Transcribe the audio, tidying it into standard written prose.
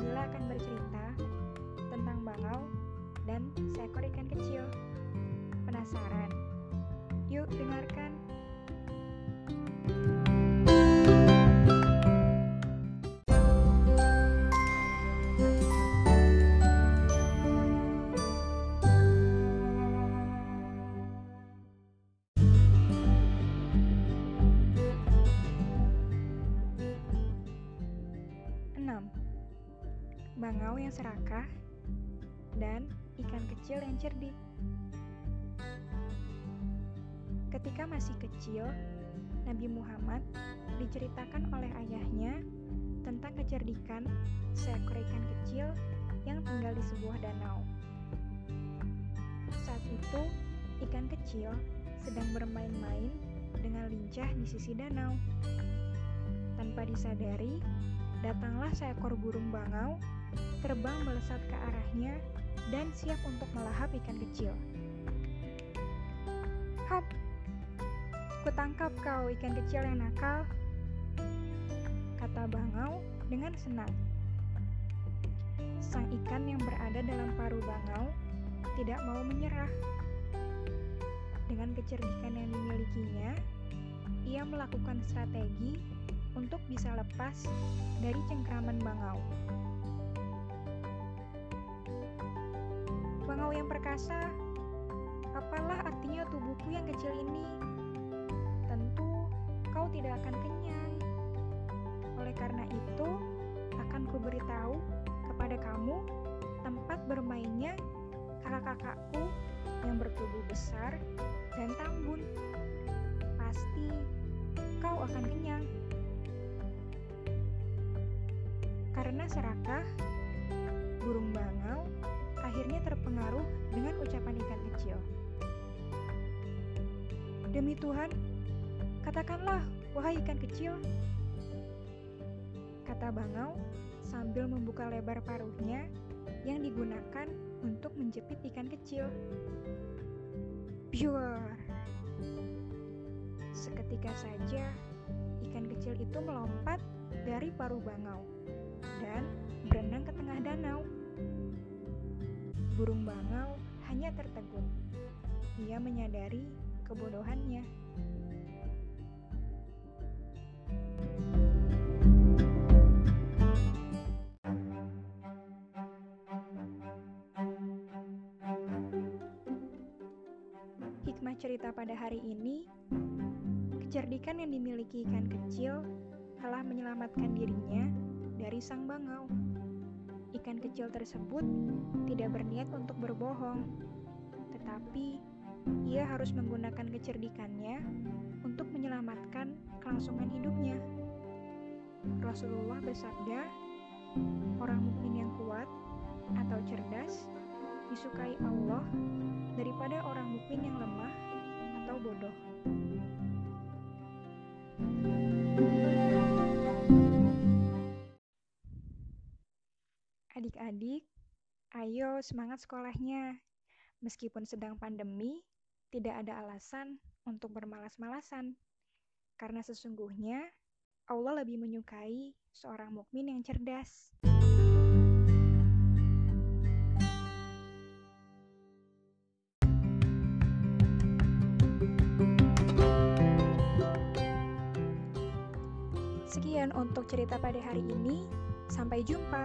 Kak Bila akan bercerita tentang bangau dan seekor ikan kecil. Penasaran? Yuk dengarkan. Bangau yang serakah dan ikan kecil yang cerdik. Ketika masih kecil, Nabi Muhammad diceritakan oleh ayahnya tentang kecerdikan seekor ikan kecil yang tinggal di sebuah danau. Saat itu, ikan kecil sedang bermain-main dengan lincah di sisi danau. Tanpa disadari, datanglah seekor burung bangau terbang melesat ke arahnya dan siap untuk melahap ikan kecil. Hap! Kutangkap kau, ikan kecil yang nakal, kata bangau dengan senang. Sang ikan yang berada dalam paru bangau tidak mau menyerah. Dengan kecerdikan yang dimilikinya, ia melakukan strategi untuk bisa lepas dari cengkraman bangau. Bangau yang perkasa, apalah artinya tubuhku yang kecil ini? Tentu kau tidak akan kenyang. Oleh karena itu, akan kuberitahu kepada kamu tempat bermainnya kakak-kakakku yang bertubuh besar dan tambun. Pasti kau akan kenyang. Karena serakah, burung bangau akhirnya terpengaruh dengan ucapan ikan kecil. Demi Tuhan, katakanlah, wahai ikan kecil, kata bangau sambil membuka lebar paruhnya yang digunakan untuk menjepit ikan kecil. Biar! Seketika saja, ikan kecil itu melompat dari paruh bangau dan berenang ke tengah danau. Burung bangau hanya tertegun. Ia menyadari kebodohannya. Hikmah cerita pada hari ini, kecerdikan yang dimiliki ikan kecil telah menyelamatkan dirinya dari sang bangau. Ikan kecil tersebut tidak berniat untuk berbohong, tetapi ia harus menggunakan kecerdikannya untuk menyelamatkan kelangsungan hidupnya. Rasulullah bersabda, orang mukmin yang kuat atau cerdas disukai Allah daripada orang mukmin yang lemah atau bodoh. Adik-adik, ayo semangat sekolahnya. Meskipun sedang pandemi, tidak ada alasan untuk bermalas-malasan. Karena sesungguhnya, Allah lebih menyukai seorang mukmin yang cerdas. Sekian untuk cerita pada hari ini. Sampai jumpa.